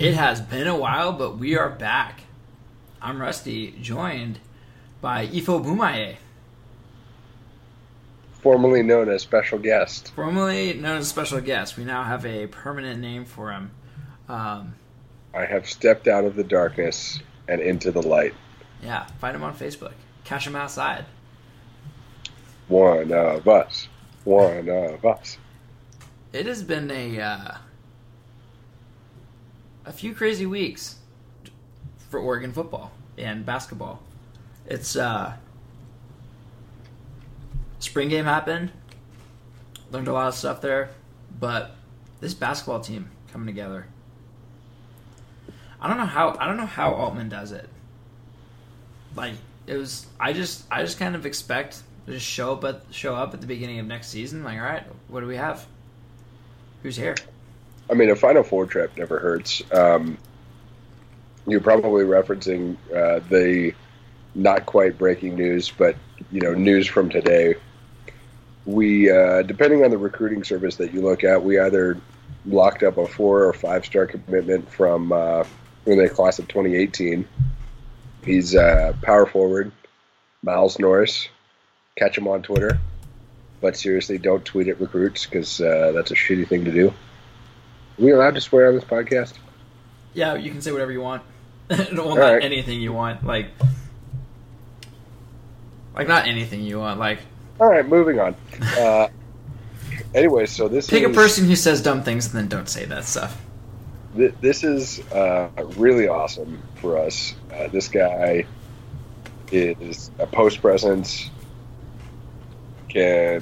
It has been a while, but we are back. I'm Rusty, joined by Ifo Bomaye. Formerly known as Special Guest. We now have a permanent name for him. I have stepped out of the darkness and into the light. Yeah, find him on Facebook. Catch him outside. One of us. One of us. It has been a few crazy weeks for Oregon football and basketball. It's spring game happened. Learned a lot of stuff there, but this basketball team coming together. I don't know how Altman does it. Like it was, I just kind of expect to just show up at the beginning of next season. Like, all right, what do we have? Who's here? I mean, a Final Four trip never hurts. You're probably referencing the not quite breaking news, but news from today. We, depending on the recruiting service that you look at, we either locked up a 4 or 5-star commitment from in the class of 2018. He's power forward, Miles Norris. Catch him on Twitter, but seriously, don't tweet at recruits because that's a shitty thing to do. Are we allowed to swear on this podcast? Yeah, you can say whatever you want. Not anything you want. Like not anything you want. Like. All right, moving on. Anyway, so this Pick a person who says dumb things and then don't say that stuff. This is really awesome for us. This guy is a post presence. He's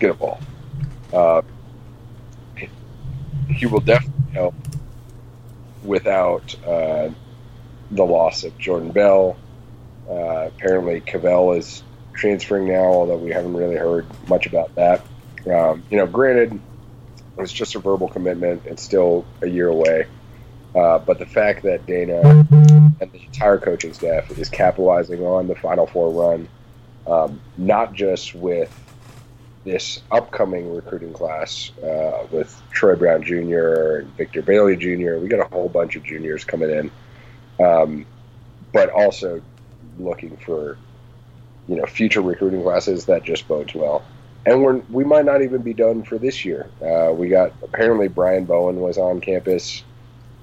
gonna ball. He will definitely help without the loss of Jordan Bell. Apparently, Cavell is transferring now, although we haven't really heard much about that. Granted, it's just a verbal commitment. It's still a year away. But the fact that Dana and the entire coaching staff is capitalizing on the Final Four run, not just with this upcoming recruiting class with Troy Brown Jr. and Victor Bailey Jr. We got a whole bunch of juniors coming in, but also looking for future recruiting classes that just bodes well. And we might not even be done for this year. We got apparently Brian Bowen was on campus.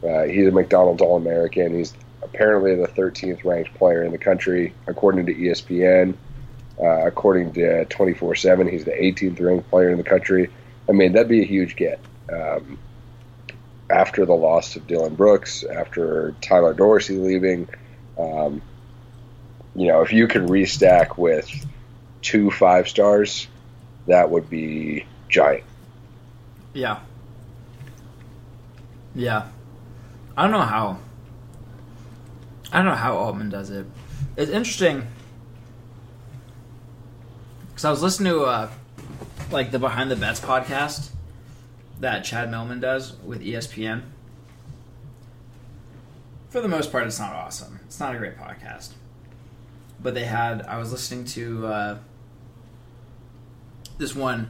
He's a McDonald's All-American. He's apparently the 13th ranked player in the country according to ESPN. According to 24/7, he's the 18th ranked player in the country. I mean, that'd be a huge get. After the loss of Dylan Brooks, after Tyler Dorsey leaving, if you could restack with 2 5-stars, that would be giant. Yeah. Yeah. I don't know how Altman does it. It's interesting. So I was listening to the Behind the Betts podcast that Chad Melman does with ESPN. For the most part, it's not awesome. It's not a great podcast. But I was listening to this one,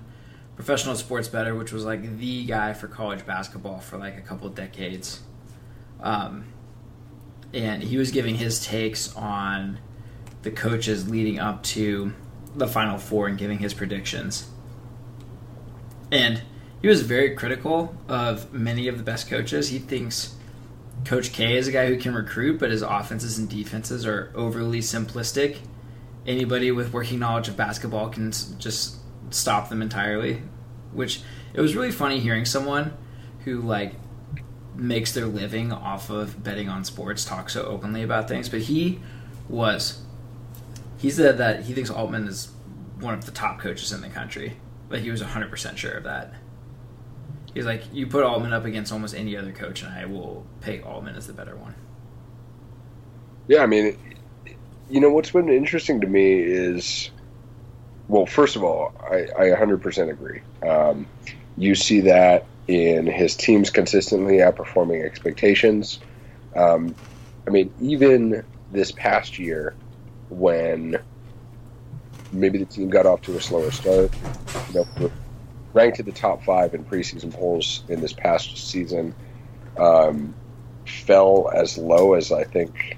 Professional Sports Bettor, which was like the guy for college basketball for like a couple of decades. And he was giving his takes on the coaches leading up to the Final Four and giving his predictions. And he was very critical of many of the best coaches. He thinks Coach K is a guy who can recruit, but his offenses and defenses are overly simplistic. Anybody with working knowledge of basketball can just stop them entirely, which it was really funny hearing someone who makes their living off of betting on sports talk so openly about things. But he said that he thinks Altman is one of the top coaches in the country. He was 100% sure of that. He's like, you put Altman up against almost any other coach, and I will pick Altman as the better one. Yeah, I mean, what's been interesting to me is, well, first of all, I 100% agree. You see that in his teams consistently outperforming expectations. Even this past year, when maybe the team got off to a slower start, ranked to the top 5 in preseason polls in this past season. fell as low as I think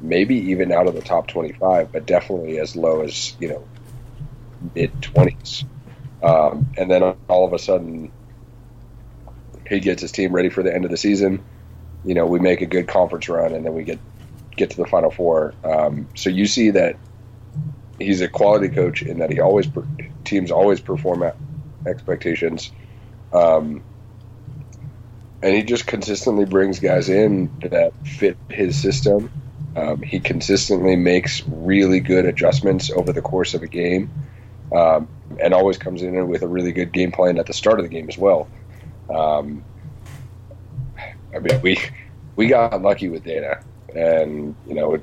maybe even out of the top 25, but definitely as low as, you know, mid-20s. And then all of a sudden he gets his team ready for the end of the season. You know, we make a good conference run, and then we get to the Final Four. So you see that he's a quality coach in that he always teams always perform at expectations. And he just consistently brings guys in that fit his system. He consistently makes really good adjustments over the course of a game, and always comes in with a really good game plan at the start of the game as well. I mean, we got lucky with Dana, and, you know,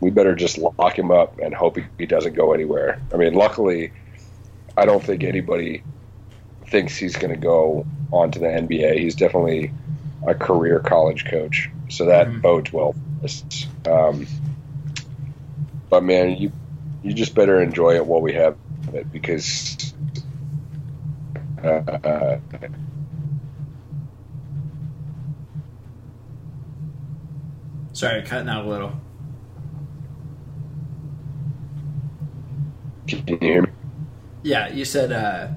we better just lock him up and hope he doesn't go anywhere. I mean, luckily, I don't think anybody thinks he's going to go on to the NBA. He's definitely a career college coach, so that bodes well. But man, you just better enjoy it while we have it, because sorry, cutting out a little. Can you hear me? Yeah, you said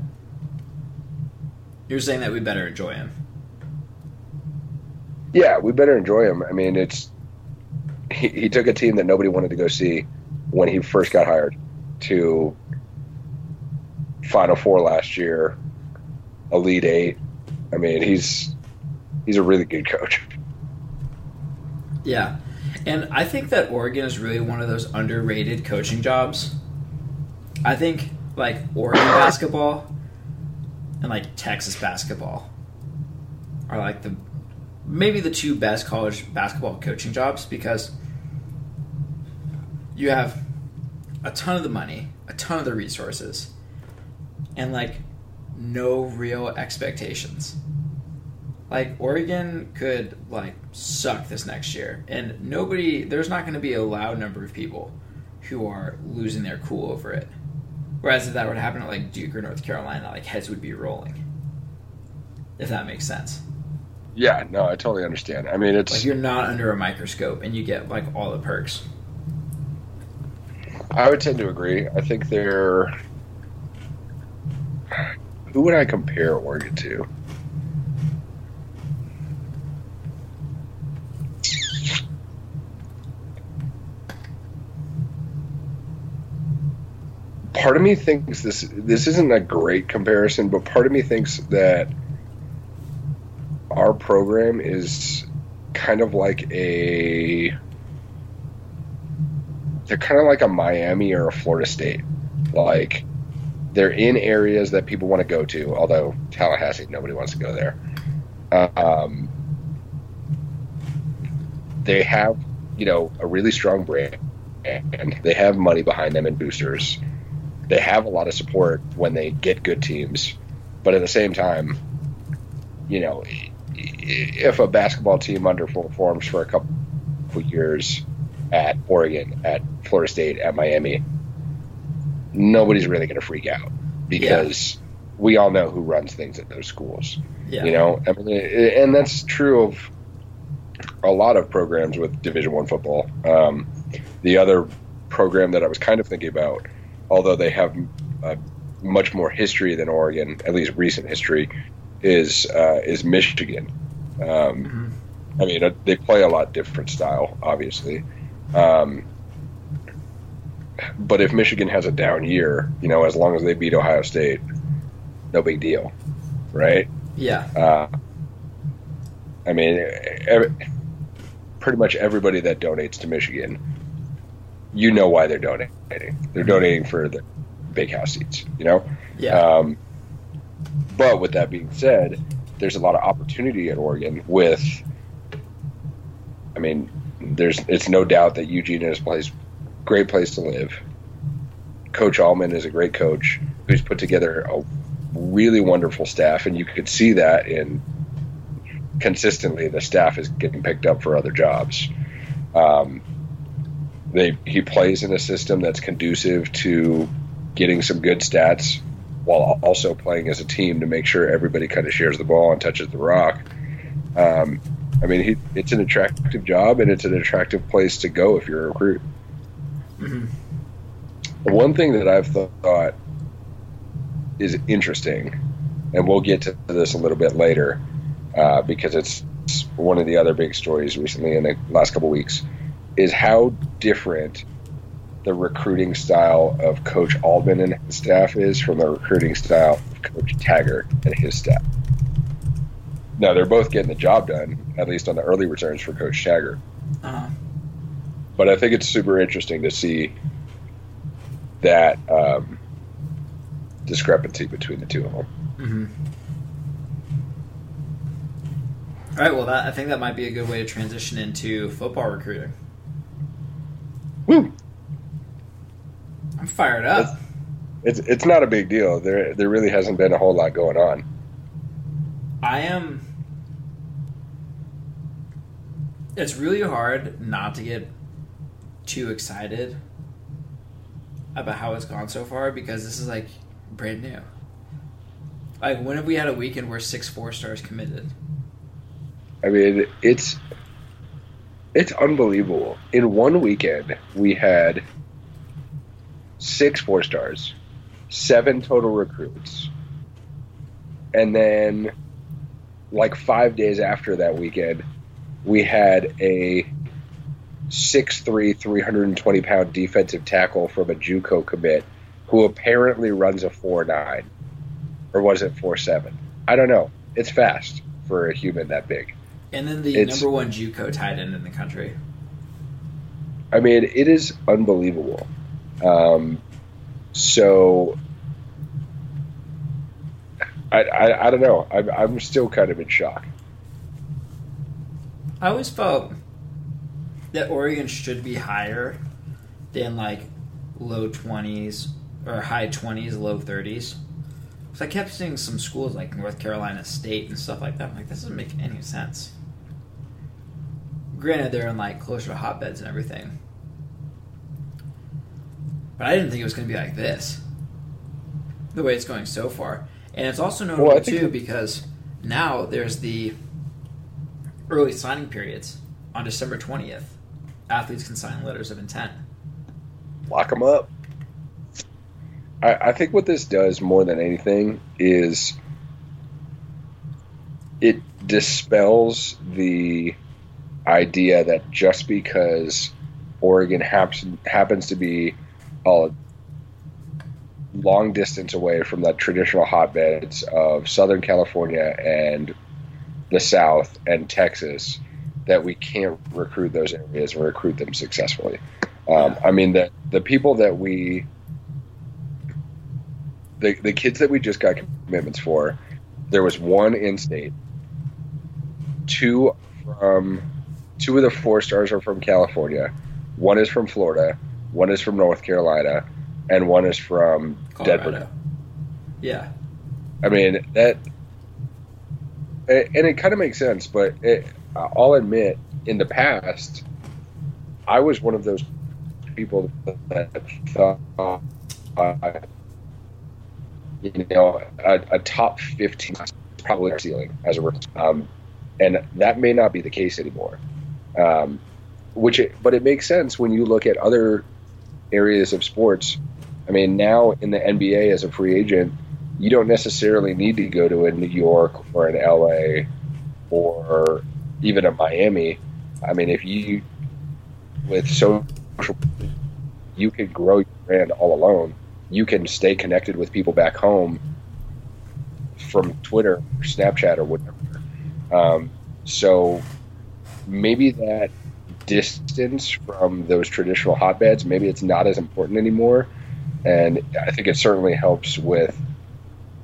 you're saying that we better enjoy him. Yeah, we better enjoy him. I mean, he took a team that nobody wanted to go see when he first got hired to Final Four last year, Elite Eight. I mean, he's a really good coach. Yeah, and I think that Oregon is really one of those underrated coaching jobs. I think, like, Oregon basketball and, like, Texas basketball are, like, maybe the two best college basketball coaching jobs, because you have a ton of the money, a ton of the resources, and, like, no real expectations. Like, Oregon could, like, suck this next year, and there's not going to be a loud number of people who are losing their cool over it. Whereas if that would happen at, like, Duke or North Carolina, like, heads would be rolling, if that makes sense. Yeah, no, I totally understand. I mean, it's... like, you're not under a microscope, and you get, like, all the perks. I would tend to agree. I think they're... Who would I compare Oregon to? Part of me thinks this isn't a great comparison, but part of me thinks that our program is kind of like a Miami or a Florida State. Like, they're in areas that people want to go to, although Tallahassee, nobody wants to go there. They have, you know, a really strong brand, and they have money behind them and boosters. They have a lot of support when they get good teams, but at the same time, you know, if a basketball team underperforms for a couple of years at Oregon, at Florida State, at Miami, nobody's really going to freak out, because we all know who runs things at those schools. Yeah. You know, I mean, and that's true of a lot of programs with Division I football. The other program that I was kind of thinking about, although they have much more history than Oregon, at least recent history, is Michigan. I mean, they play a lot different style, obviously. But if Michigan has a down year, you know, as long as they beat Ohio State, no big deal, right? Yeah. I mean, pretty much everybody that donates to Michigan, you know why they're donating. They're donating for the big house seats, you know? Yeah. But with that being said, there's a lot of opportunity at Oregon with, I mean, it's no doubt that Eugene is a great place to live. Coach Altman is a great coach who's put together a really wonderful staff, and you could see that in consistently the staff is getting picked up for other jobs. He plays in a system that's conducive to getting some good stats, while also playing as a team to make sure everybody kind of shares the ball and touches the rock. I mean, it's an attractive job, and it's an attractive place to go if you're a recruit. Mm-hmm. One thing that I've thought is interesting, and we'll get to this a little bit later, because it's one of the other big stories recently in the last couple of weeks, is how different the recruiting style of Coach Altman and his staff is from the recruiting style of Coach Taggart and his staff. Now, they're both getting the job done, at least on the early returns for Coach Taggart. Uh-huh. But I think it's super interesting to see that discrepancy between the two of them. Mm-hmm. All right, well, I think that might be a good way to transition into football recruiting. Woo! I'm fired up. It's not a big deal. There really hasn't been a whole lot going on. It's really hard not to get too excited about how it's gone so far, because this is like brand new. Like, when have we had a weekend where 6 four-stars committed? I mean, it's unbelievable. In one weekend, we had 6 four-stars, 7 total recruits, and then like 5 days after that weekend, we had a 6'3", 320-pound defensive tackle from a JUCO commit who apparently runs a 4.9, or was it 4.7? I don't know. It's fast for a human that big. And then it's number one JUCO tight end in the country. I mean, it is unbelievable. So I don't know. I'm still kind of in shock. I always felt that Oregon should be higher than like low 20s or high 20s, low 30s. So I kept seeing some schools like North Carolina State and stuff like that. I'm like, this doesn't make any sense. Granted, they're in like closer to hotbeds and everything, but I didn't think it was going to be like this, the way it's going so far. And it's also notable, too, because now there's the early signing periods on December 20th. Athletes can sign letters of intent. Lock them up. I think what this does more than anything is it dispels the idea that just because Oregon happens to be a long distance away from the traditional hotbeds of Southern California and the South and Texas, that we can't recruit those areas and recruit them successfully. I mean, the people that the kids that we just got commitments for, there was one in-state, two of the 4 stars are from California, one is from Florida, one is from North Carolina, and one is from Colorado. Denver. Yeah. I mean, and it kind of makes sense, but I'll admit, in the past, I was one of those people that thought, a top 15 is probably our ceiling as a recruit. And that may not be the case anymore. But it makes sense when you look at other areas of sports. I mean, now in the NBA as a free agent, you don't necessarily need to go to a New York or an LA or even a Miami. I mean, with social media, you can grow your brand all alone. You can stay connected with people back home from Twitter or Snapchat or whatever. So maybe that distance from those traditional hotbeds, maybe it's not as important anymore. And I think it certainly helps with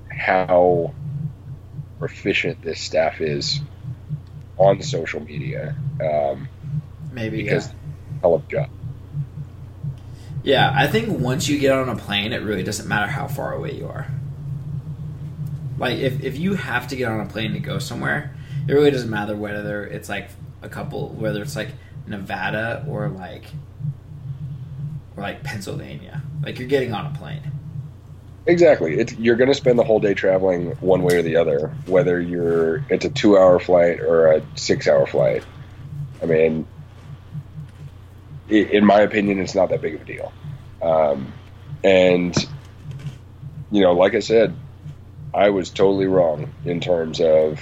how proficient this staff is on social media. Maybe because hell of job. Yeah, I think once you get on a plane, it really doesn't matter how far away you are. Like, if you have to get on a plane to go somewhere, it really doesn't matter whether it's like whether it's like Nevada or like Pennsylvania. Like, you're getting on a plane. Exactly. You're going to spend the whole day traveling one way or the other, whether it's a 2-hour flight or a 6-hour flight. I mean, in my opinion, it's not that big of a deal. And, you know, like I said, I was totally wrong in terms of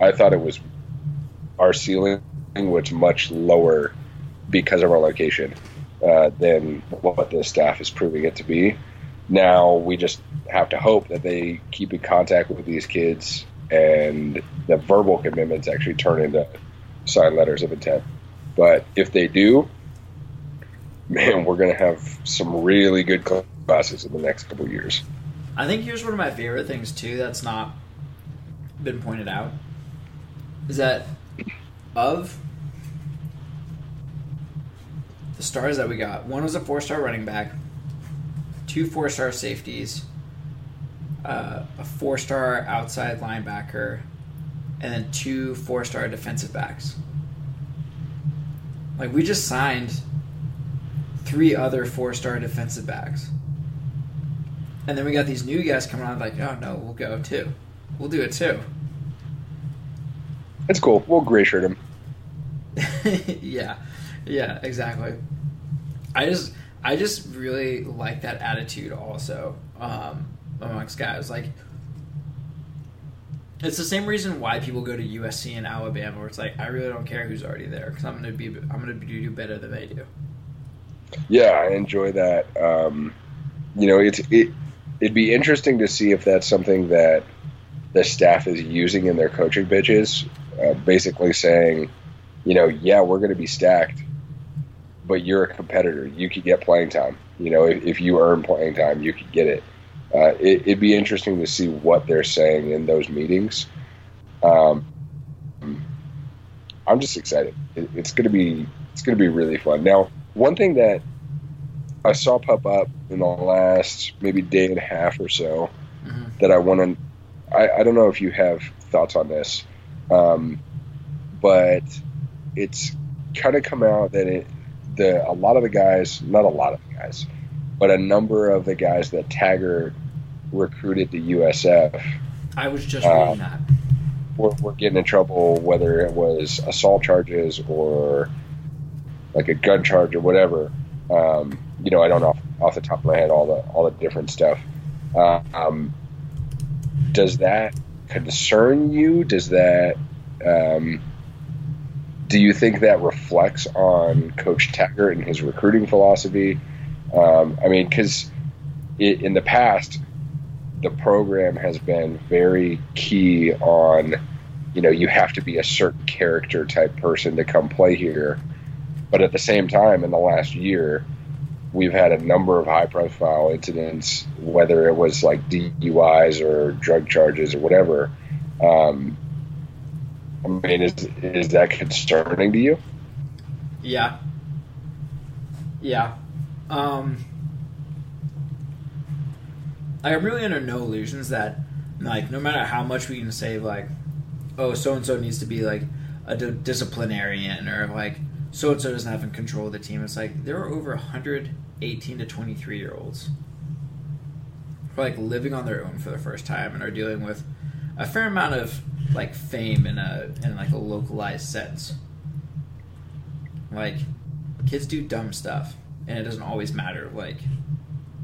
I thought it was our ceiling was much lower because of our location than what the staff is proving it to be. Now we just have to hope that they keep in contact with these kids and the verbal commitments actually turn into signed letters of intent. But if they do, man, we're going to have some really good classes in the next couple of years. I think here's one of my favorite things, too, that's not been pointed out, is that of the stars that we got, one was a 4-star running back, 2 4-star safeties, a 4-star outside linebacker, and then 2 4-star defensive backs. Like, we just signed 3 other 4-star defensive backs. And then we got these new guys coming on like, oh, no, we'll go, too. We'll do it, too. It's cool. We'll gray shirt him. Yeah. Yeah, exactly. I just really like that attitude also amongst guys. Like, it's the same reason why people go to USC and Alabama, where it's like, I really don't care who's already there because I'm gonna do better than they do. Yeah, I enjoy that. You know, it'd be interesting to see if that's something that the staff is using in their coaching pitches, basically saying, you know, yeah, we're going to be stacked, but you're a competitor. You could get playing time. You know, if you earn playing time, you could get it. It'd be interesting to see what they're saying in those meetings. I'm just excited. It's going to be really fun. Now, one thing that I saw pop up in the last maybe day and a half or so that I want to, I don't know if you have thoughts on this, but it's kind of come out that a number of the guys that Taggart recruited to USF. I was just reading that. Were getting in trouble, whether it was assault charges or like a gun charge or whatever. You know, I don't know off the top of my head all the different stuff. Does that concern you? Does that do you think that reflects on Coach Taggart and his recruiting philosophy? I mean, because in the past, the program has been very key on, you know, you have to be a certain character type person to come play here. But at the same time, in the last year, we've had a number of high-profile incidents, whether it was like DUIs or drug charges or whatever. I mean, is that concerning to you? Yeah. Yeah. I'm really under no illusions that, like, no matter how much we can say, like, oh, so-and-so needs to be, like, a disciplinarian or, like, so-and-so doesn't have control of the team. It's like there are over 118 to 23-year-olds who are, like, living on their own for the first time and are dealing with a fair amount of, like, fame in a localized sense. Like, kids do dumb stuff, and it doesn't always matter, like,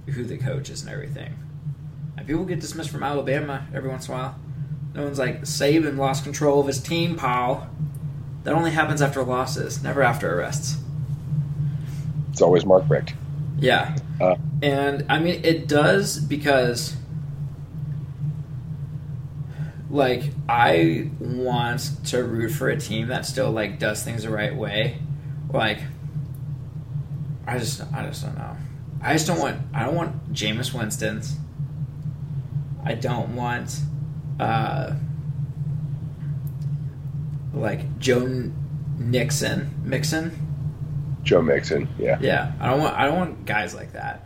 who the coach is and everything. And people get dismissed from Alabama every once in a while. No one's like, Saban lost control of his team, pal. That only happens after losses, never after arrests. It's always Mark Brecht. Yeah. And, I mean, it does because, like, I want to root for a team that still, like, does things the right way. Like, I just don't know. I don't want Jameis Winston's. I don't want, like, Joe Mixon, yeah. Yeah, I don't want guys like that.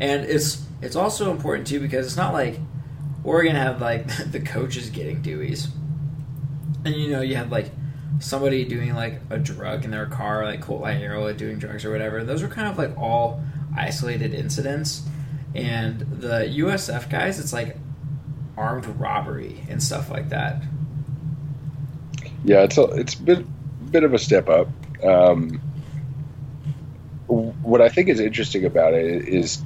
And it's also important, too, because it's not like Oregon had, like, the coaches getting Deweys. And, you know, you had, like, somebody doing, like, a drug in their car, like Colt Laiarola doing drugs or whatever. Those were kind of, like, all isolated incidents. And the USF guys, it's like armed robbery and stuff like that. Yeah, it's a bit of a step up. What I think is interesting about it is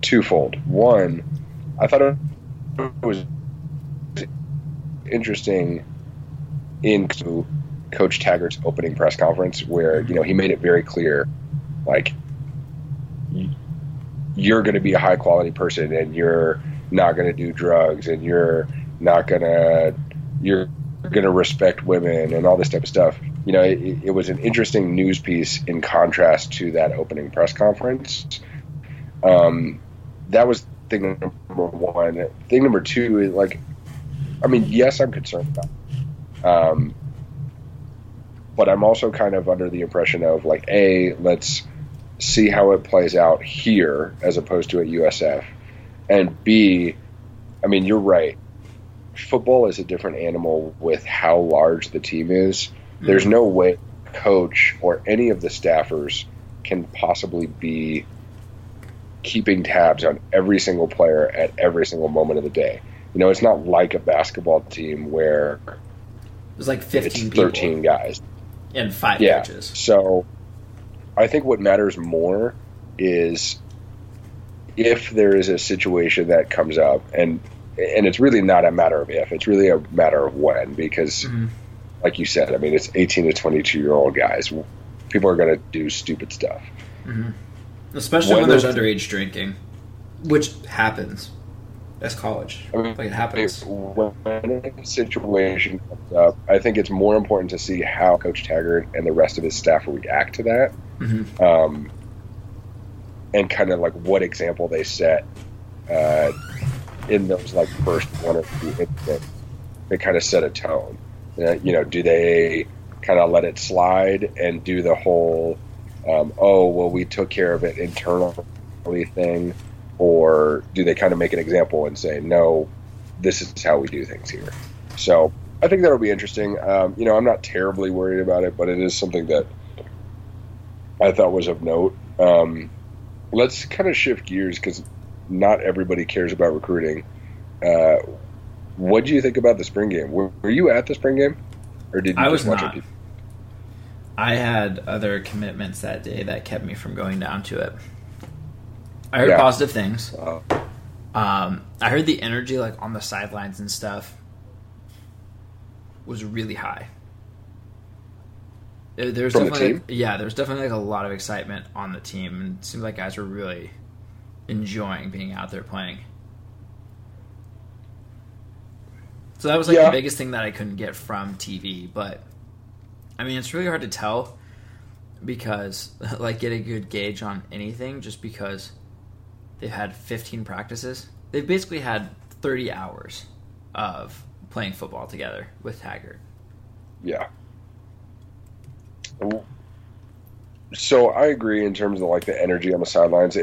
twofold. One, I thought it was interesting in Coach Taggart's opening press conference where, you know, he made it very clear, like, you're going to be a high-quality person and you're not going to do drugs and you're going to respect women and all this type of stuff. You know, it was an interesting news piece in contrast to that opening press conference. That was thing number one. Thing number two is, like, I mean, yes, I'm concerned about it. But I'm also kind of under the impression of, like, A, let's see how it plays out here as opposed to at USF. And B, I mean, you're right. Football is a different animal with how large the team is. Mm-hmm. There's no way coach or any of the staffers can possibly be keeping tabs on every single player at every single moment of the day. You know, it's not like a basketball team where there's like 15 people, 13 guys. And 5 coaches. So I think what matters more is if there is a situation that comes up, and it's really not a matter of if, it's really a matter of when, because like you said, I mean, it's 18 to 22-year-old guys. People are going to do stupid stuff. Mm-hmm. Especially when there's underage drinking, which happens. That's college. I mean, like, it happens. When a situation comes up, I think it's more important to see how Coach Taggart and the rest of his staff react to that, and kind of like what example they set in those, like, first one or two incidents. They kind of set a tone. You know, do they kind of let it slide and do the whole, oh, well, we took care of it internally thing? Or do they kind of make an example and say, no, this is how we do things here? So I think that'll be interesting. You know, I'm not terribly worried about it, but it is something that I thought was of note. Let's kind of shift gears because not everybody cares about recruiting. What do you think about the spring game? Were you at the spring game? Or did you I just was watch not. It? I had other commitments that day that kept me from going down to it. I heard positive things. I heard the energy, like, on the sidelines and stuff was really high. There's definitely, the there's definitely, like, a lot of excitement on the team, and it seemed like guys were really enjoying being out there playing. So that was, like, the biggest thing that I couldn't get from TV. But, I mean, it's really hard to tell because, like, get a good gauge on anything just because they've had 15 practices. They've basically had 30 hours of playing football together with Taggart. Yeah. So I agree in terms of, like, the energy on the sidelines.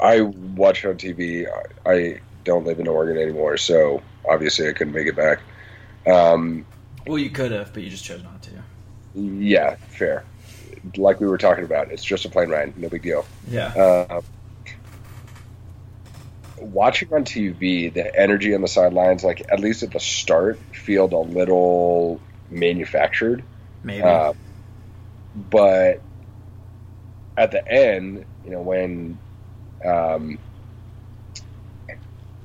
I watch it on TV. I don't live in Oregon anymore, so obviously I couldn't make it back. Well, you could have, but you just chose not to. Yeah, fair. Like we were talking about, it's just a plane ride. No big deal. Yeah. Watching on TV, the energy on the sidelines, like, at least at the start, felt a little manufactured. Maybe. But at the end, you know, when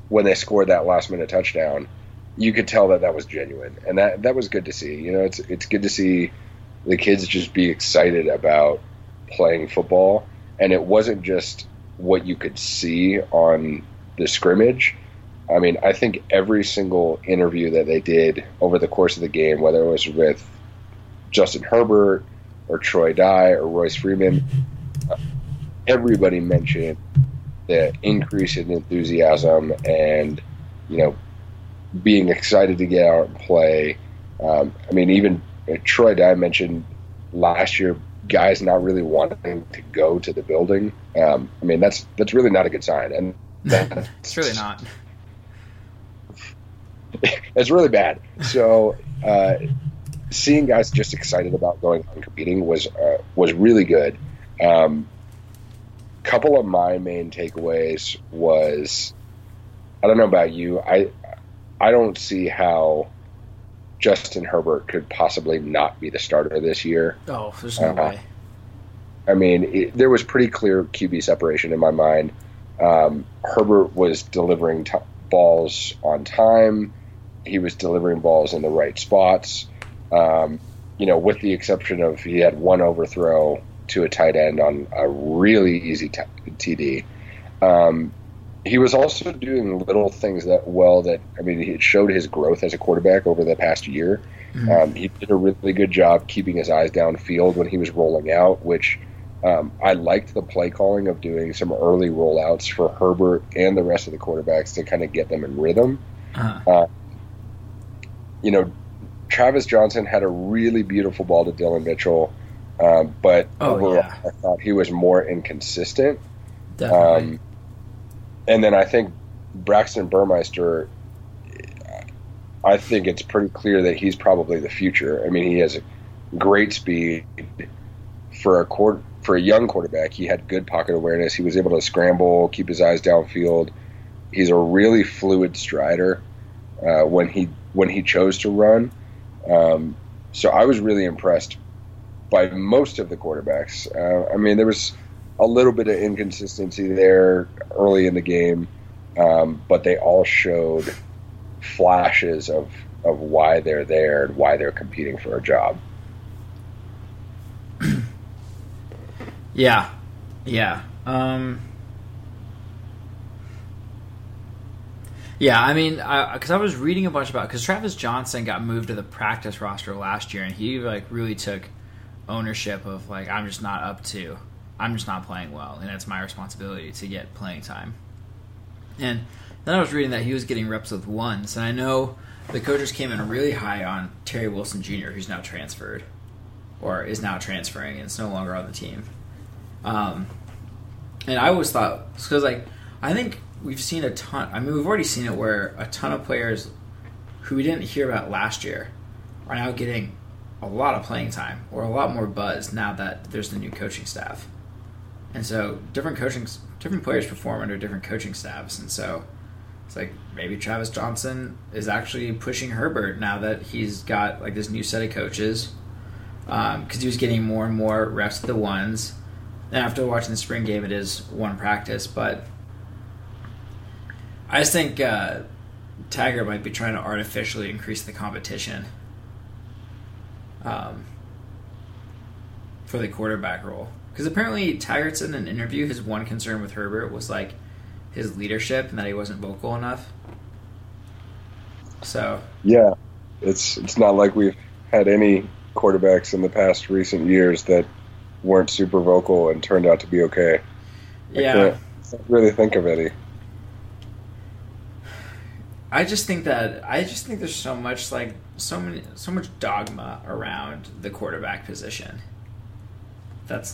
they scored that last-minute touchdown, you could tell that that was genuine, and that was good to see. You know, it's good to see the kids just be excited about playing football, and it wasn't just what you could see on the scrimmage. I mean, I think every single interview that they did over the course of the game, whether it was with Justin Herbert or Troy Dye or Royce Freeman, everybody mentioned the increase in enthusiasm and, you know, being excited to get out and play. I mean, even Troy Dye mentioned last year guys not really wanting to go to the building. I mean, that's really not a good sign. And it's really not. It's really bad. So seeing guys just excited about going and competing was really good. couple of my main takeaways was, I don't know about you, I don't see how Justin Herbert could possibly not be the starter this year. Oh, there's no way. I mean, there was pretty clear QB separation in my mind. Herbert was delivering balls on time. He was delivering balls in the right spots. With the exception of he had one overthrow to a tight end on a really easy TD. He was also doing little things it showed his growth as a quarterback over the past year. Mm-hmm. He did a really good job keeping his eyes downfield when he was rolling out, which I liked the play calling of doing some early rollouts for Herbert and the rest of the quarterbacks to kind of get them in rhythm. Uh-huh. Travis Johnson had a really beautiful ball to Dylan Mitchell, but overall, I thought he was more inconsistent. Definitely. And then I think Braxton Burmeister, I think it's pretty clear that he's probably the future. I mean, he has great speed for a young quarterback. He had good pocket awareness. He was able to scramble, keep his eyes downfield. He's a really fluid strider when he chose to run. So I was really impressed by most of the quarterbacks. There was a little bit of inconsistency there early in the game, but they all showed flashes of why they're there and why they're competing for a job. Yeah. Because I was reading a bunch because Travis Johnson got moved to the practice roster last year, and he really took ownership of I'm just not playing well, and it's my responsibility to get playing time. And then I was reading that he was getting reps with ones, and I know the coaches came in really high on Terry Wilson Jr., who's now transferred, or is now transferring, and is no longer on the team. And I always thought, because I think we've seen a ton. I mean, we've already seen it where a ton of players who we didn't hear about last year are now getting a lot of playing time or a lot more buzz now that there's the new coaching staff. And so different players perform under different coaching staffs. And so it's maybe Travis Johnson is actually pushing Herbert now that he's got this new set of coaches, because he was getting more and more reps at the ones. And after watching the spring game, it is one practice. But I just think Taggart might be trying to artificially increase the competition for the quarterback role. Because apparently Taggart's in an interview, his one concern with Herbert was his leadership and that he wasn't vocal enough. So yeah, it's not like we've had any quarterbacks in the past recent years that weren't super vocal and turned out to be okay. I can't really think of any. I just think there's so much so much dogma around the quarterback position. That's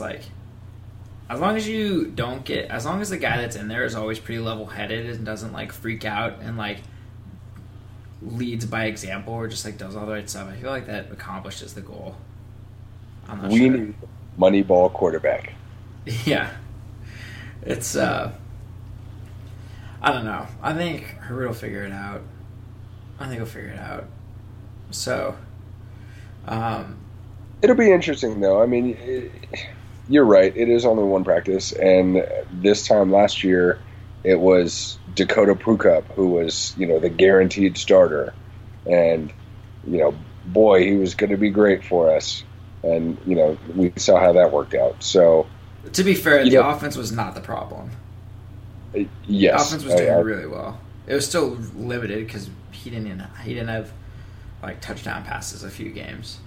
as long as the guy that's in there is always pretty level-headed and doesn't freak out and leads by example or just does all the right stuff, I feel like that accomplishes the goal. I'm not sure. We need Moneyball quarterback. Yeah. It's I don't know. I think Herbert will figure it out. So it'll be interesting, though. I mean, you're right. It is only one practice, and this time last year, it was Dakota Pukup who was, the guaranteed starter, and boy, he was going to be great for us, and we saw how that worked out. So, to be fair, the offense was not the problem. Yes, the offense was doing really well. It was still limited because he didn't have touchdown passes a few games.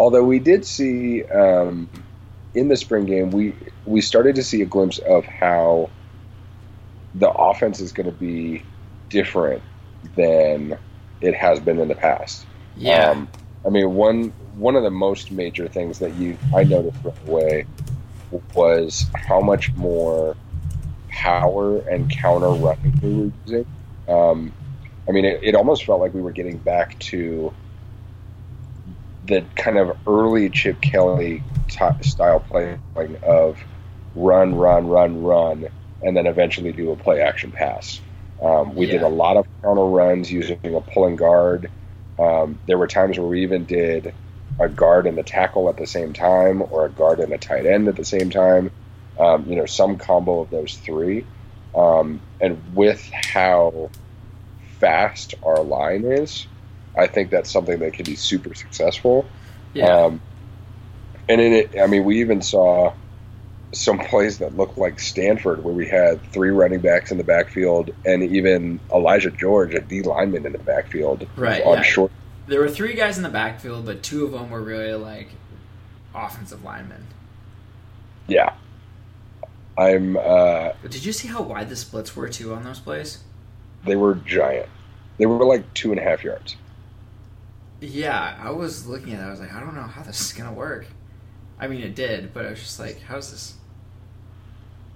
Although we did see in the spring game, we started to see a glimpse of how the offense is going to be different than it has been in the past. Yeah. One of the most major things that I noticed right away was how much more power and counter running we were using. It almost felt like we were getting back to the kind of early Chip Kelly style play of run, and then eventually do a play action pass. We did a lot of counter runs using a pulling guard. There were times where we even did a guard and a tackle at the same time, or a guard and a tight end at the same time. You know, some combo of those three. And with how fast our line is, I think that's something that can be super successful. Yeah. And in it, I mean, we even saw some plays that looked like Stanford, where we had three running backs in the backfield and even Elijah George, a D lineman, in the backfield. Right. On short. There were three guys in the backfield, but two of them were really like offensive linemen. Yeah. Did you see how wide the splits were too on those plays? They were giant. They were like 2.5 yards. Yeah, I was looking at it. I was like, I don't know how this is going to work. I mean, it did, but I was just like, how's this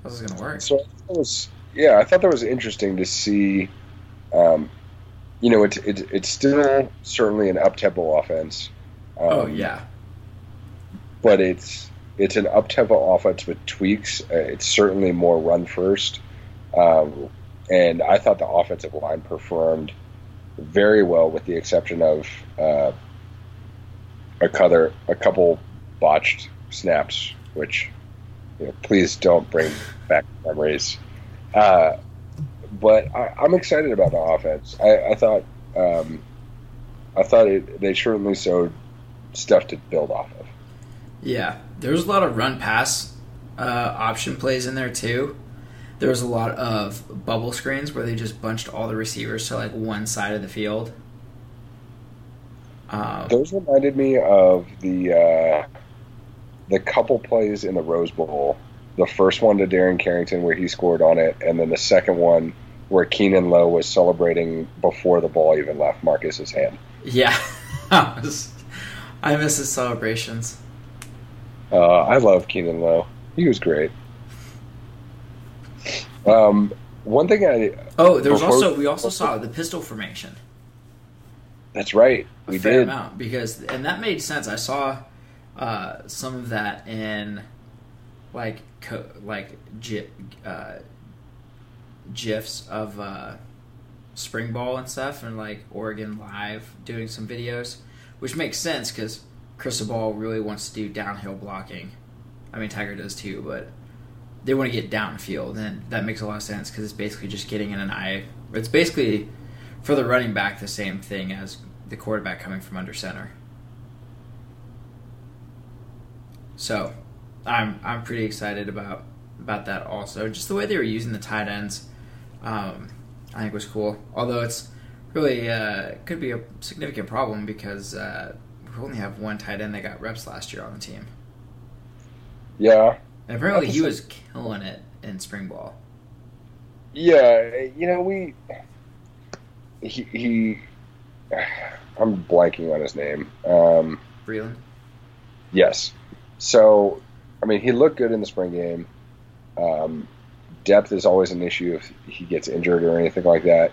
going to work? So I thought that was interesting to see. You know, it's still certainly an up-tempo offense. But it's an up-tempo offense with tweaks. It's certainly more run first. And I thought the offensive line performed very well, with the exception of a couple botched snaps, which, you know, please don't bring back memories. But I'm excited about the offense. I thought they certainly showed stuff to build off of. Yeah, there was a lot of run pass option plays in there too. There was a lot of bubble screens where they just bunched all the receivers to like one side of the field. Those reminded me of the couple plays in the Rose Bowl. The first one to Darren Carrington where he scored on it, and then the second one where Keenan Lowe was celebrating before the ball even left Marcus's hand. Yeah, I miss his celebrations. I love Keenan Lowe. He was great. One thing we also saw the pistol formation. That's right, we did. A fair amount, and that made sense. I saw some of that in GIFs of spring ball and stuff, and like Oregon Live doing some videos, which makes sense because Cristobal really wants to do downhill blocking. I mean, Taggart does too, but they want to get downfield, and that makes a lot of sense because it's basically just getting in an eye. It's basically, for the running back, the same thing as the quarterback coming from under center. So, I'm pretty excited about that also. Just the way they were using the tight ends, I think was cool. Although it's really could be a significant problem because we only have one tight end that got reps last year on the team. Yeah. And apparently he was killing it in spring ball. Yeah, you know, I'm blanking on his name. Breland? Yes. So, I mean, he looked good in the spring game. Depth is always an issue if he gets injured or anything like that.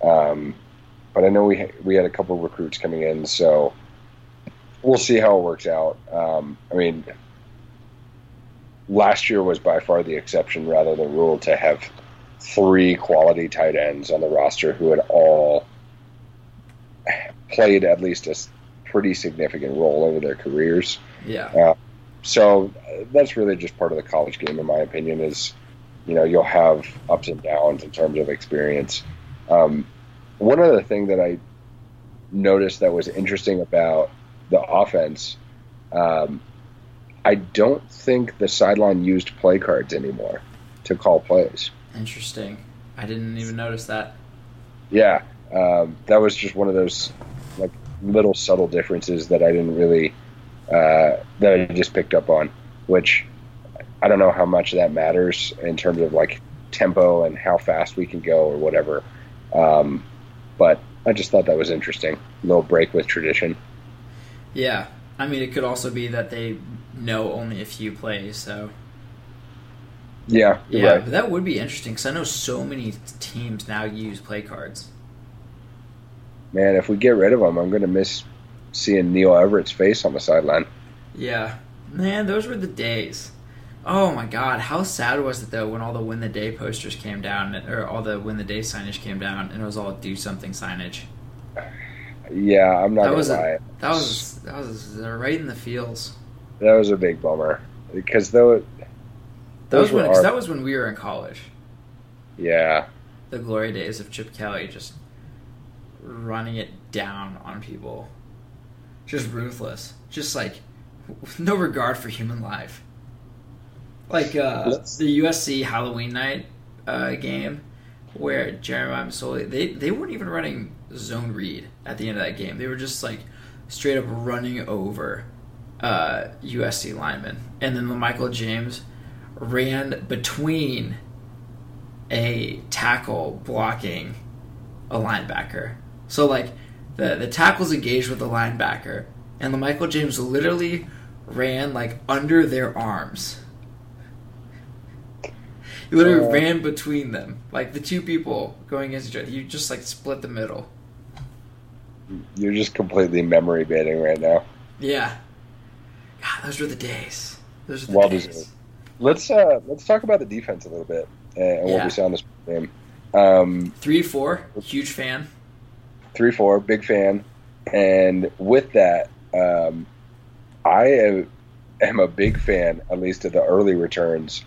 But I know we had a couple of recruits coming in, so we'll see how it works out. I mean, last year was by far the exception rather than rule to have three quality tight ends on the roster who had all played at least a pretty significant role over their careers. Yeah. So that's really just part of the college game, in my opinion, is, you know, you'll have ups and downs in terms of experience. One other thing that I noticed that was interesting about the offense, I don't think the sideline used play cards anymore to call plays. Interesting. I didn't even notice that. Yeah. That was just one of those like little subtle differences that I didn't really that I just picked up on, which I don't know how much that matters in terms of like tempo and how fast we can go or whatever. But I just thought that was interesting. A little break with tradition. Yeah. I mean, it could also be that they know only a few plays, so... Yeah, right. But that would be interesting, because I know so many teams now use play cards. Man, if we get rid of them, I'm going to miss seeing Neil Everett's face on the sideline. Yeah. Man, those were the days. Oh my God! How sad was it though when all the Win the Day posters came down, or all the Win the Day signage came down, and it was all Do Something signage. Yeah, I'm not gonna lie. That was right in the feels. That was a big bummer because that was when we were in college. Yeah. The glory days of Chip Kelly just running it down on people, just ruthless, just like no regard for human life. Like the USC Halloween night game where Jeremiah Masoli, they weren't even running zone read at the end of that game. They were just like straight up running over USC linemen. And then LaMichael James ran between a tackle blocking a linebacker. So like the tackle's engaged with the linebacker, and LaMichael James literally ran like under their arms. He literally ran between them. Like, the two people going against each other. You just, like, split the middle. You're just completely memory baiting right now. Yeah. God, those were the days. Those were the days. Let's talk about the defense a little bit and what we saw in this game. 3-4, huge fan. 3-4, big fan. And with that, I am a big fan, at least of the early returns,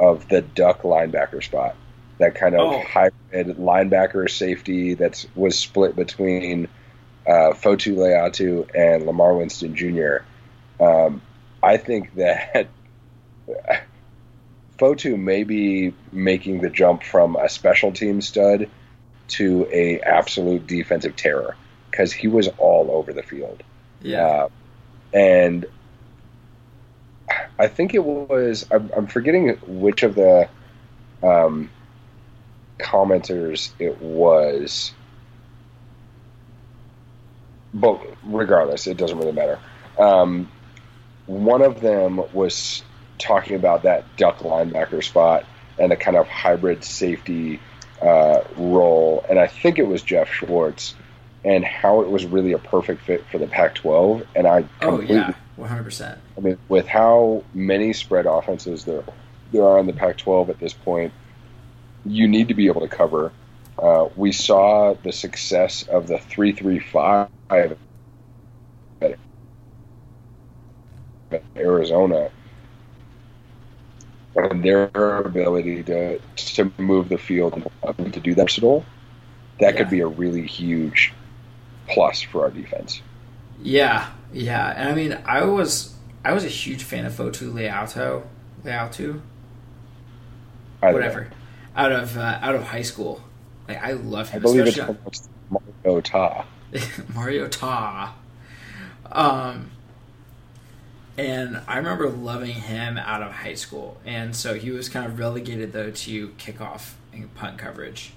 of the duck linebacker spot, that kind of hybrid linebacker safety that was split between Fotu Leiato II and Lamar Winston Jr. I think that Fotu may be making the jump from a special team stud to a absolute defensive terror because he was all over the field. Yeah. And I think it was – I'm forgetting which of the commenters it was. But regardless, it doesn't really matter. One of them was talking about that duck linebacker spot and the kind of hybrid safety role, and I think it was Jeff Schwartz, and how it was really a perfect fit for the Pac-12. And I completely – 100%. I mean, with how many spread offenses there are in the Pac-12 at this point, you need to be able to cover. We saw the success of the 3-3-5 at Arizona and their ability to move the field and to do that. That could be a really huge plus for our defense. Yeah, and I mean, I was a huge fan of Fotu Leiato, whatever, out of high school. Like, I love him. I believe it's Mario Ta. Mario Ta. And I remember loving him out of high school, and so he was kind of relegated though to kickoff and punt coverage,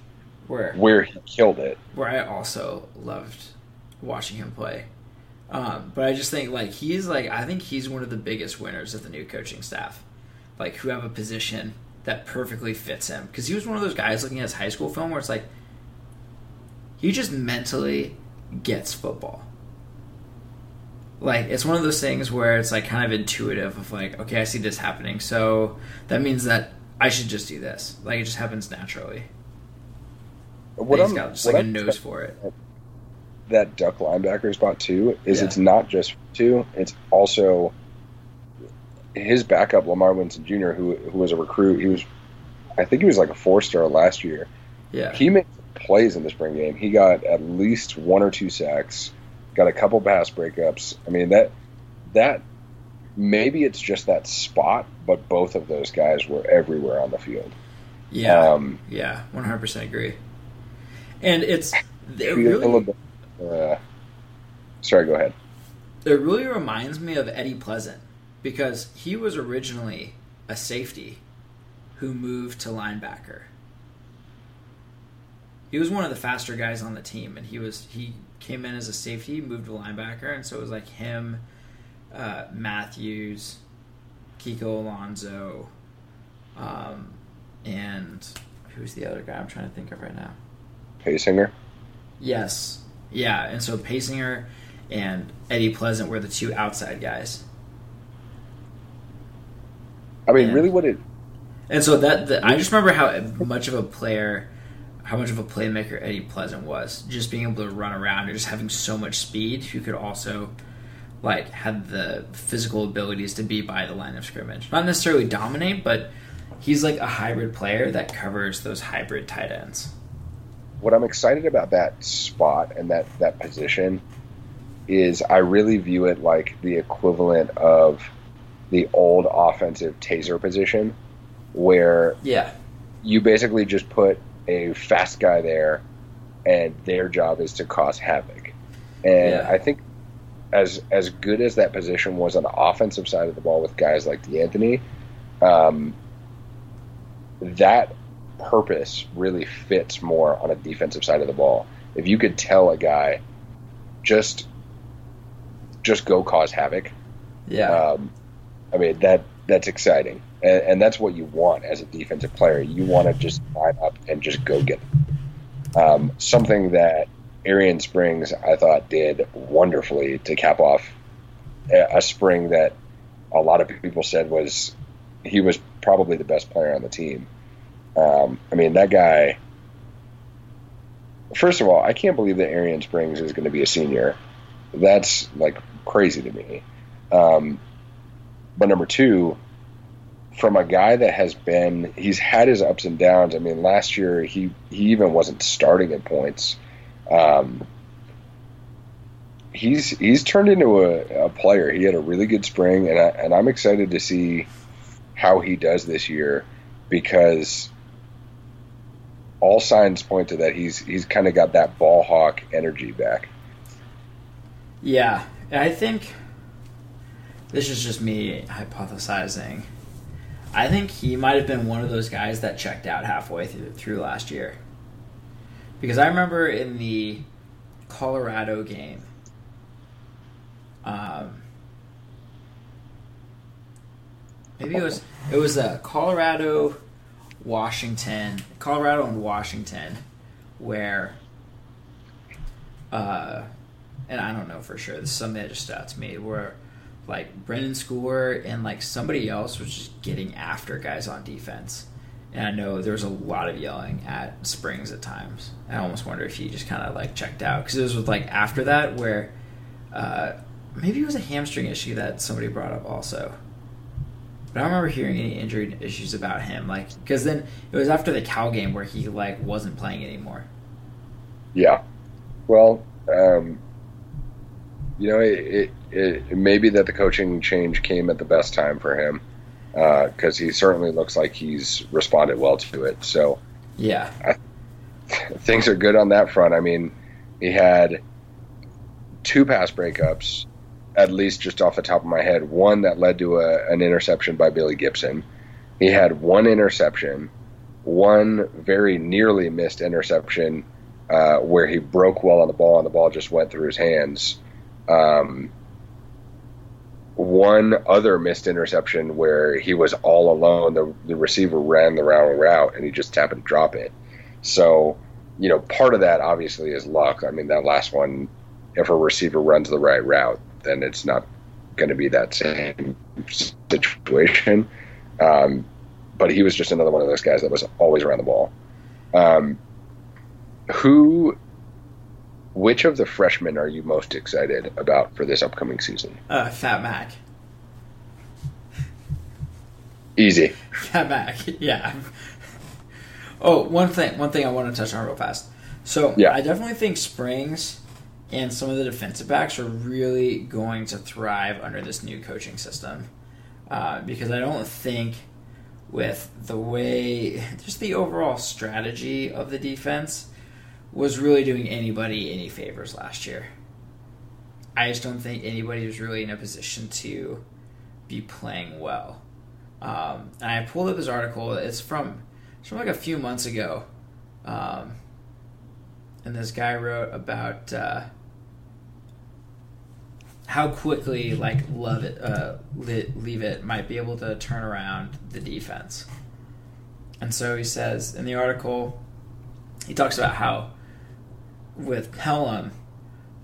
where he killed it. Where I also loved watching him play. But I just think, like, he's one of the biggest winners of the new coaching staff, like, who have a position that perfectly fits him. Because he was one of those guys looking at his high school film where it's like, he just mentally gets football. Like, it's one of those things where it's, like, kind of intuitive of, like, okay, I see this happening, so that means that I should just do this. Like, it just happens naturally. He's got just, like, a nose for it. That duck linebacker spot too is it's not just two, it's also his backup Lamar Winston Jr., who was a recruit. He was like a 4-star last year. Yeah, he made plays in the spring game. He got at least 1 or 2 sacks, got a couple pass breakups. I mean, that maybe it's just that spot, but both of those guys were everywhere on the field. Yeah, 100% agree. And sorry, go ahead. It really reminds me of Eddie Pleasant because he was originally a safety who moved to linebacker. He was one of the faster guys on the team, and he came in as a safety, moved to linebacker, and so it was like him, Matthews, Kiko Alonso, and who's the other guy I'm trying to think of right now? Paysinger? Yes. Yeah, and so Paysinger and Eddie Pleasant were the two outside guys. I mean, really, what it. And so I just remember how much of a playmaker Eddie Pleasant was. Just being able to run around and just having so much speed, who could also have the physical abilities to be by the line of scrimmage. Not necessarily dominate, but he's a hybrid player that covers those hybrid tight ends. What I'm excited about that spot and that position is I really view it like the equivalent of the old offensive taser position where you basically just put a fast guy there and their job is to cause havoc. And I think as good as that position was on the offensive side of the ball with guys like DeAnthony, that purpose really fits more on a defensive side of the ball. If you could tell a guy, just go cause havoc. Yeah. I mean, that's exciting. And that's what you want as a defensive player. You want to just line up and just go get it. Something that Arian Springs, I thought, did wonderfully to cap off a spring that a lot of people said he was probably the best player on the team. I mean, that guy, first of all, I can't believe that Arian Springs is going to be a senior. That's crazy to me. But number two, from a guy that he's had his ups and downs. I mean, last year he even wasn't starting at points. He's turned into a player. He had a really good spring, and I'm excited to see how he does this year because all signs point to that he's kind of got that ball hawk energy back. Yeah, I think this is just me hypothesizing. I think he might have been one of those guys that checked out halfway through last year. Because I remember in the Colorado game, maybe it was a Colorado and Washington, where, and I don't know for sure, this is something that just stood out to me, where Brendan Schooler and somebody else was just getting after guys on defense. And I know there was a lot of yelling at Springs at times. I almost wonder if he just kind of checked out. Because it was after that where maybe it was a hamstring issue that somebody brought up also. But I don't remember hearing any injury issues about him. Because then it was after the Cal game where he wasn't playing anymore. Yeah. Well, it may be that the coaching change came at the best time for him. Because he certainly looks like he's responded well to it. So, yeah, things are good on that front. I mean, he had two pass breakups, at least just off the top of my head. One that led to an interception by Billy Gibson. He had one interception, one very nearly missed interception where he broke well on the ball and the ball just went through his hands. One other missed interception where he was all alone. The receiver ran the round route and he just happened to drop it. So, part of that obviously is luck. I mean, that last one, if a receiver runs the right route, then it's not going to be that same situation. But he was just another one of those guys that was always around the ball. Which of the freshmen are you most excited about for this upcoming season? Fat Mac. Easy. Fat Mac, yeah. Oh, one thing I want to touch on real fast. So yeah. I definitely think Springs and some of the defensive backs are really going to thrive under this new coaching system. Because I don't think with the way, just the overall strategy of the defense was really doing anybody any favors last year. I just don't think anybody was really in a position to be playing well. And I pulled up this article. It's from a few months ago. And this guy wrote about how quickly Leavitt might be able to turn around the defense. And so he says in the article, he talks about how with Pelham,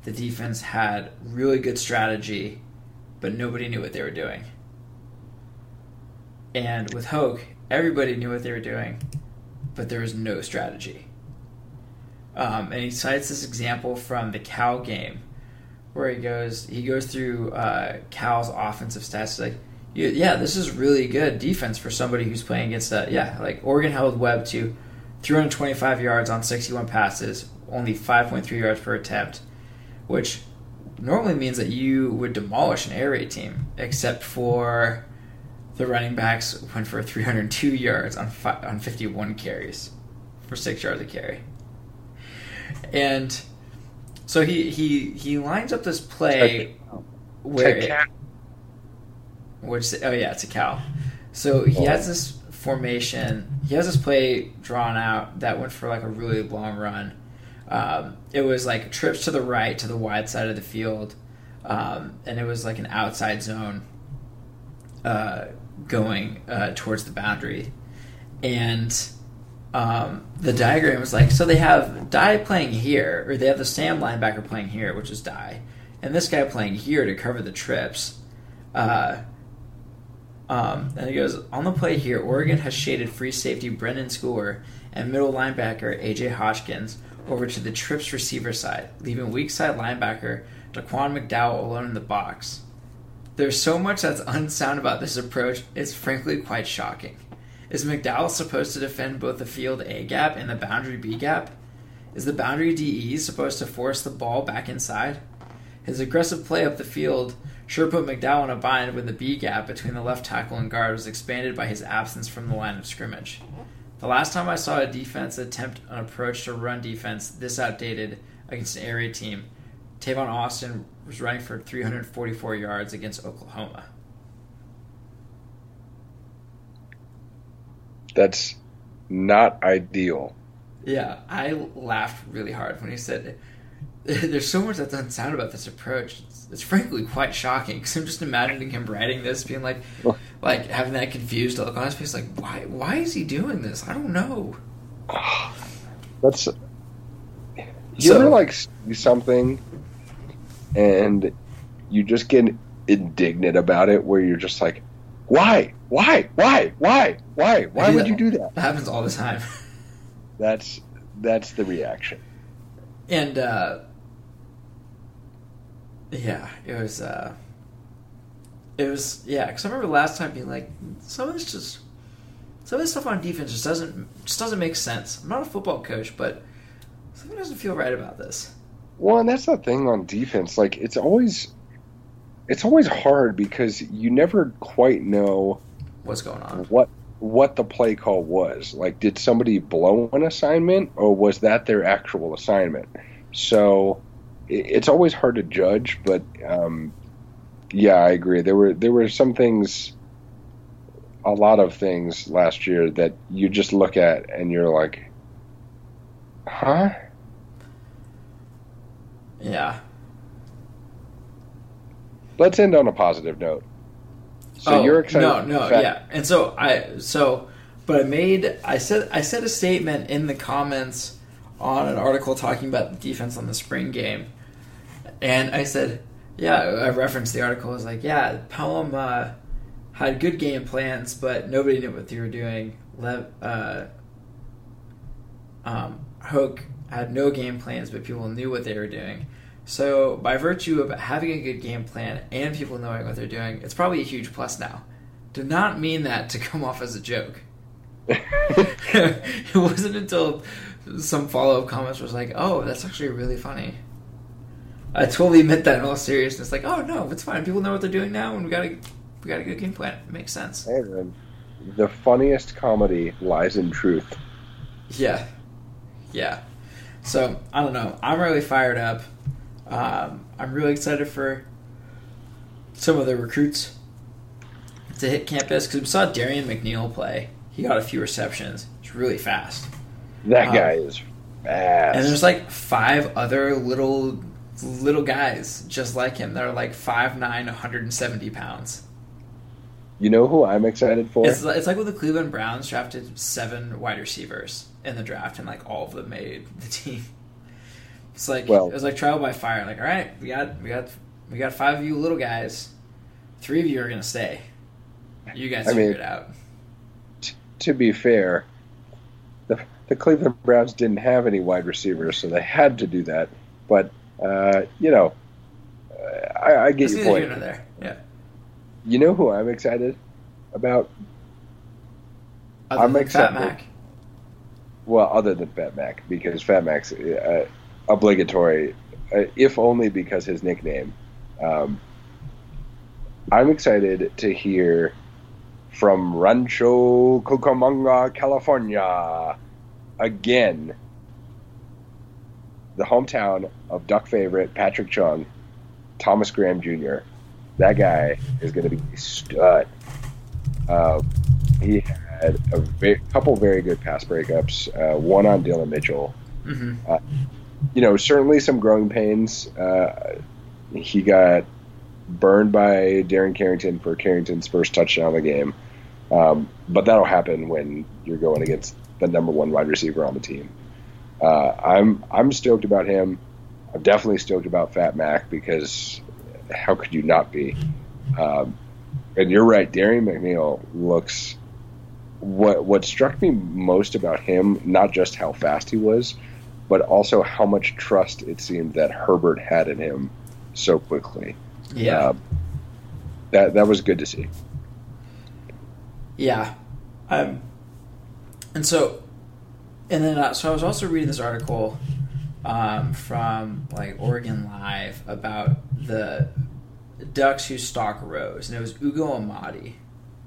the defense had really good strategy, but nobody knew what they were doing. And with Hoke, everybody knew what they were doing, but there was no strategy. And he cites this example from the Cal game where he goes through Cal's offensive stats. He's like, yeah, this is really good defense for somebody who's playing against that. Yeah, like Oregon held Webb to 325 yards on 61 passes, only 5.3 yards per attempt, which normally means that you would demolish an air raid team, except for the running backs went for 302 yards on 51 carries for 6 yards a carry. And so he lines up this play where it's a cow. So he has this formation. He has this play drawn out that went for like a really long run. It was like trips to the right to the wide side of the field, and it was like an outside zone going towards the boundary. And the diagram was like, so they have Dye playing here, or they have the Sam linebacker playing here, which is Dye, and this guy playing here to cover the trips. And it goes, on the play here, Oregon has shaded free safety Brendan Schooler and middle linebacker A.J. Hodgkins over to the trips receiver side, leaving weak side linebacker Daquan McDowell alone in the box. There's so much that's unsound about this approach, it's frankly quite shocking. Is McDowell supposed to defend both the field A gap and the boundary B gap? Is the boundary DE supposed to force the ball back inside? His aggressive play up the field sure put McDowell in a bind when the B gap between the left tackle and guard was expanded by his absence from the line of scrimmage. The last time I saw a defense attempt an approach to run defense this outdated against an air raid team, Tavon Austin was running for 344 yards against Oklahoma. That's not ideal. Yeah, I laughed really hard when he said, there's so much that's unsound about this approach. It's frankly quite shocking, because I'm just imagining him writing this, being like having that confused look on his face, like, why is he doing this? I don't know. You ever like see something and you just get indignant about it, where you're just like, why would you do that? That happens all the time. That's the reaction. And, because I remember last time being like, some of this stuff on defense just doesn't make sense. I'm not a football coach, but something doesn't feel right about this. Well, and that's the thing on defense. Like, it's always hard, because you never quite know what's going on, what the play call was. Like, did somebody blow an assignment, or was that their actual assignment? So it's always hard to judge, but I agree. There were some things, a lot of things last year that you just look at and you're like, huh? Yeah. Let's end on a positive note. So you're excited? No. And I said a statement in the comments on an article talking about the defense on the spring game. And I said, I referenced the article. I was like, Pelham had good game plans, but nobody knew what they were doing. Hoke had no game plans, but people knew what they were doing. So by virtue of having a good game plan and people knowing what they're doing, it's probably a huge plus now. Did not mean that to come off as a joke. It wasn't until some follow-up comments was like, oh, that's actually really funny. I totally meant that in all seriousness. Like, oh, no, it's fine. People know what they're doing now, and we got a good game plan. It makes sense. Hey, man. The funniest comedy lies in truth. Yeah. So, I don't know. I'm really fired up. I'm really excited for some of the recruits to hit campus, because we saw Darian McNeil play. He got a few receptions. He's really fast. That guy is fast. And there's like five other little guys just like him that are like 5'9", 170 pounds. You know who I'm excited for? It's like when the Cleveland Browns drafted 7 wide receivers in the draft, and like all of them made the team. It's like, well, it was like trial by fire. Like, all right, we got 5 of you little guys. 3 of you are gonna stay. You guys figure it out. to be fair, the Cleveland Browns didn't have any wide receivers, so they had to do that. But, you know, I get your point. There. Yeah. You know who I'm excited about? Other than Fat Mac. Well, other than Fat Mac, because Fat Mac's obligatory, if only because his nickname. I'm excited to hear from Rancho Cucamonga, California, again, the hometown of Duck favorite Patrick Chung, Thomas Graham Jr. That guy is going to be stud. He had a couple very good pass breakups, one on Dylan Mitchell. Mm-hmm. You know, certainly some growing pains. He got burned by Darren Carrington for Carrington's first touchdown of the game. But that'll happen when you're going against the number one wide receiver on the team. I'm stoked about him. I'm definitely stoked about Fat Mac because how could you not be? And you're right, Darian McNeil looks... What struck me most about him, not just how fast he was, but also how much trust it seemed that Herbert had in him so quickly. Yeah. That was good to see. Yeah. So I was also reading this article from like Oregon Live about the Ducks whose stock rose, and it was Ugo Amadi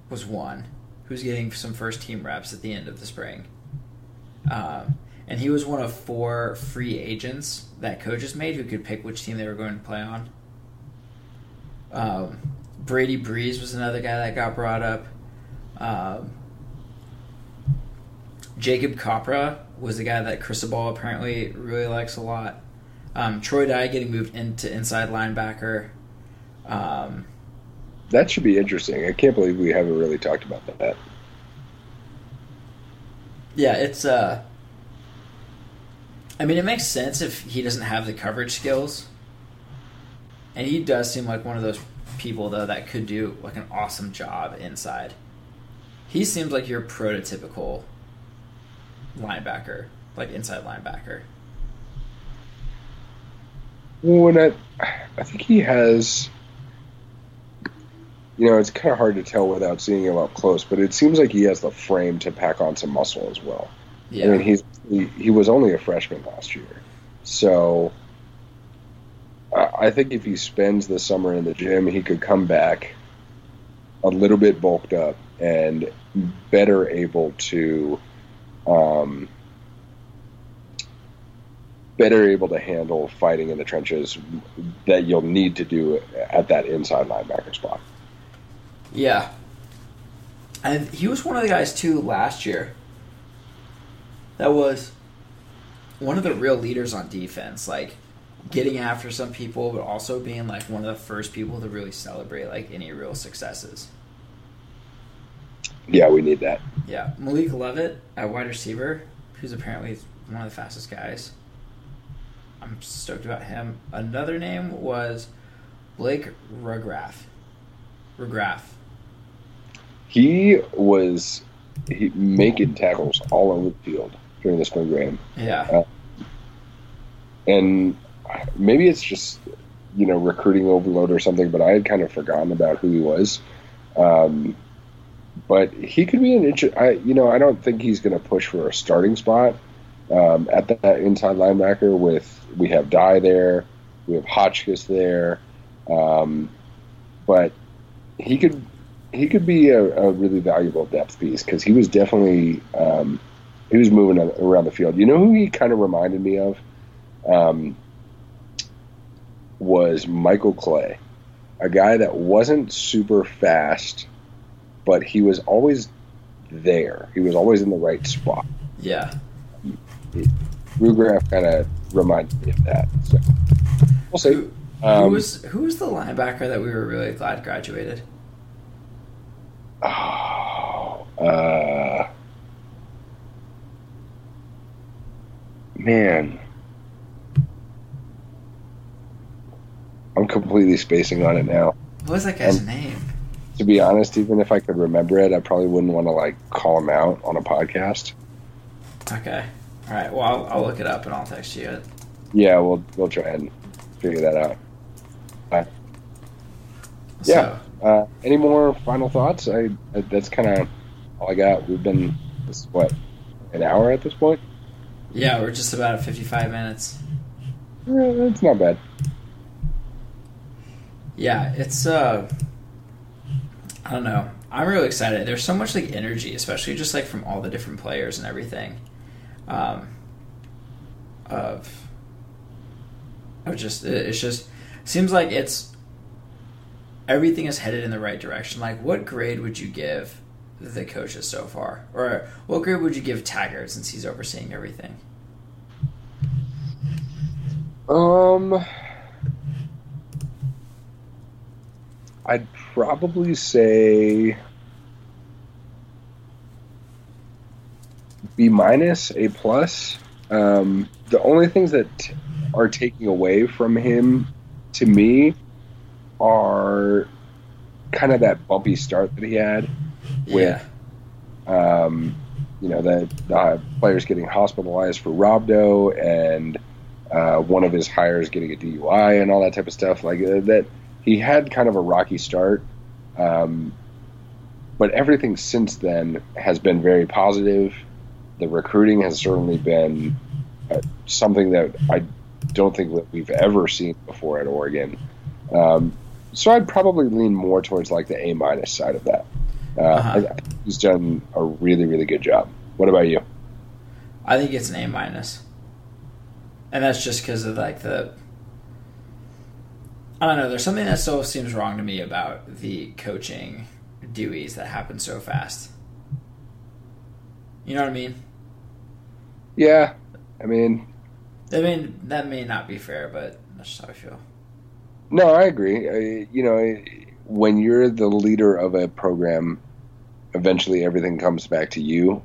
was one who's getting some first team reps at the end of the spring, and he was one of 4 free agents that coaches made who could pick which team they were going to play on. Brady Breeze was another guy that got brought up. Jacob Capra was the guy that Cristobal apparently really likes a lot. Troy Dye getting moved into inside linebacker. That should be interesting. I can't believe we haven't really talked about that. Yeah, it's... I mean, it makes sense if he doesn't have the coverage skills. And he does seem like one of those people, though, that could do like an awesome job inside. He seems like your prototypical linebacker, like inside linebacker. Well, and I think he has, you know, it's kind of hard to tell without seeing him up close, but it seems like he has the frame to pack on some muscle as well. Yeah. I mean, he was only a freshman last year, so I think if he spends the summer in the gym, he could come back a little bit bulked up and better able to handle fighting in the trenches that you'll need to do at that inside linebacker spot. Yeah. And he was one of the guys, too, last year that was one of the real leaders on defense, like getting after some people, but also being like one of the first people to really celebrate like any real successes. Yeah, we need that. Yeah. Malik Leavitt at wide receiver, who's apparently one of the fastest guys. I'm stoked about him. Another name was Blake Rugraff. He was making tackles all over the field during the spring game. Yeah. And maybe it's just, you know, recruiting overload or something, but I had kind of forgotten about who he was. But he could be an interesting, you know, I don't think he's going to push for a starting spot at that inside linebacker we have Dye there, we have Hotchkiss there. But he could be a really valuable depth piece because he was definitely, he was moving around the field. You know who he kind of reminded me of? Was Michael Clay, a guy that wasn't super fast, but he was always there. He was always in the right spot. Yeah. Rugraff kind of reminded me of that. So we'll see. Who was the linebacker that we were really glad graduated? Oh, man. I'm completely spacing on it now. What was that guy's name? to be honest, even if I could remember it, I probably wouldn't want to, like, call him out on a podcast. Okay. All right. Well, I'll look it up and I'll text you it. Yeah, we'll try and figure that out. Yeah. So, any more final thoughts? That's kind of all I got. We've been, an hour at this point? Yeah, we're just about at 55 minutes. Yeah, that's not bad. Yeah, it's, I don't know. I'm really excited. There's so much, like, energy, especially just, like, from all the different players and everything. Seems like it's, everything is headed in the right direction. Like, what grade would you give the coaches so far? Or what grade would you give Taggart since he's overseeing everything? I'd probably say B-, A+. The only things that are taking away from him, to me, are kind of that bumpy start that he had with, the players getting hospitalized for Robdo and one of his hires getting a DUI and all that type of stuff. Like, that he had kind of a rocky start, but everything since then has been very positive. The recruiting has certainly been something that I don't think that we've ever seen before at Oregon. So I'd probably lean more towards, like, the A- side of that. He's done a really, really good job. What about you? I think it's an A-, and that's just because of, like, the, I don't know, there's something that still seems wrong to me about the coaching duties that happen so fast. You know what I mean? Yeah, I mean that may not be fair, but that's just how I feel. No, I agree. When you're the leader of a program, eventually everything comes back to you.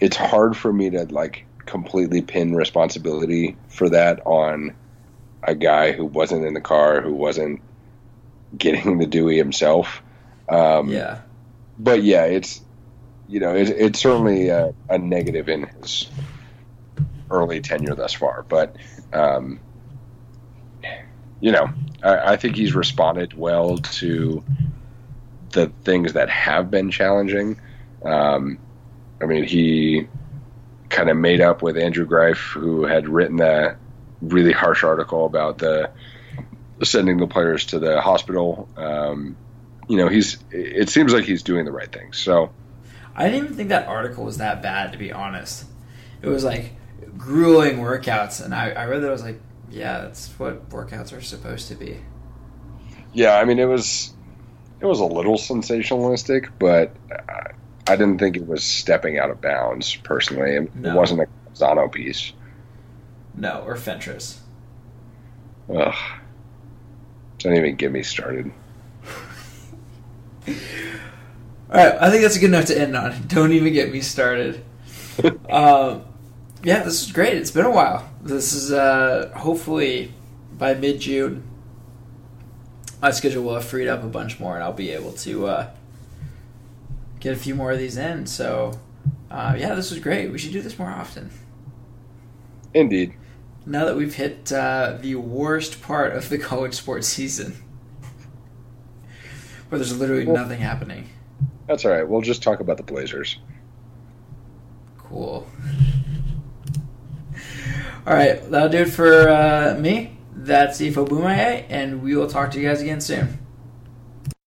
It's hard for me to, like, completely pin responsibility for that on a guy who wasn't in the car, who wasn't getting the Dewey himself. But yeah, it's certainly a negative in his early tenure thus far, but I think he's responded well to the things that have been challenging. He kind of made up with Andrew Greif, who had written that really harsh article about the sending the players to the hospital. It seems like he's doing the right thing. So I didn't even think that article was that bad, to be honest. It was like grueling workouts, and I read that. I was like, yeah, that's what workouts are supposed to be. Yeah, it was a little sensationalistic, but I didn't think it was stepping out of bounds, personally. It wasn't a Zano piece. No, or Fentress. Ugh. Don't even get me started. Alright, I think that's a good note to end on. Don't even get me started. Yeah, this is great. It's been a while. This is hopefully by mid-June, my schedule will have freed up a bunch more, and I'll be able to get a few more of these in. So, this was great. We should do this more often. Indeed. Now that we've hit the worst part of the college sports season, where there's literally nothing happening. That's all right. We'll just talk about the Blazers. Cool. All right, that'll do it for me. That's Ifo Bomaye, and we will talk to you guys again soon.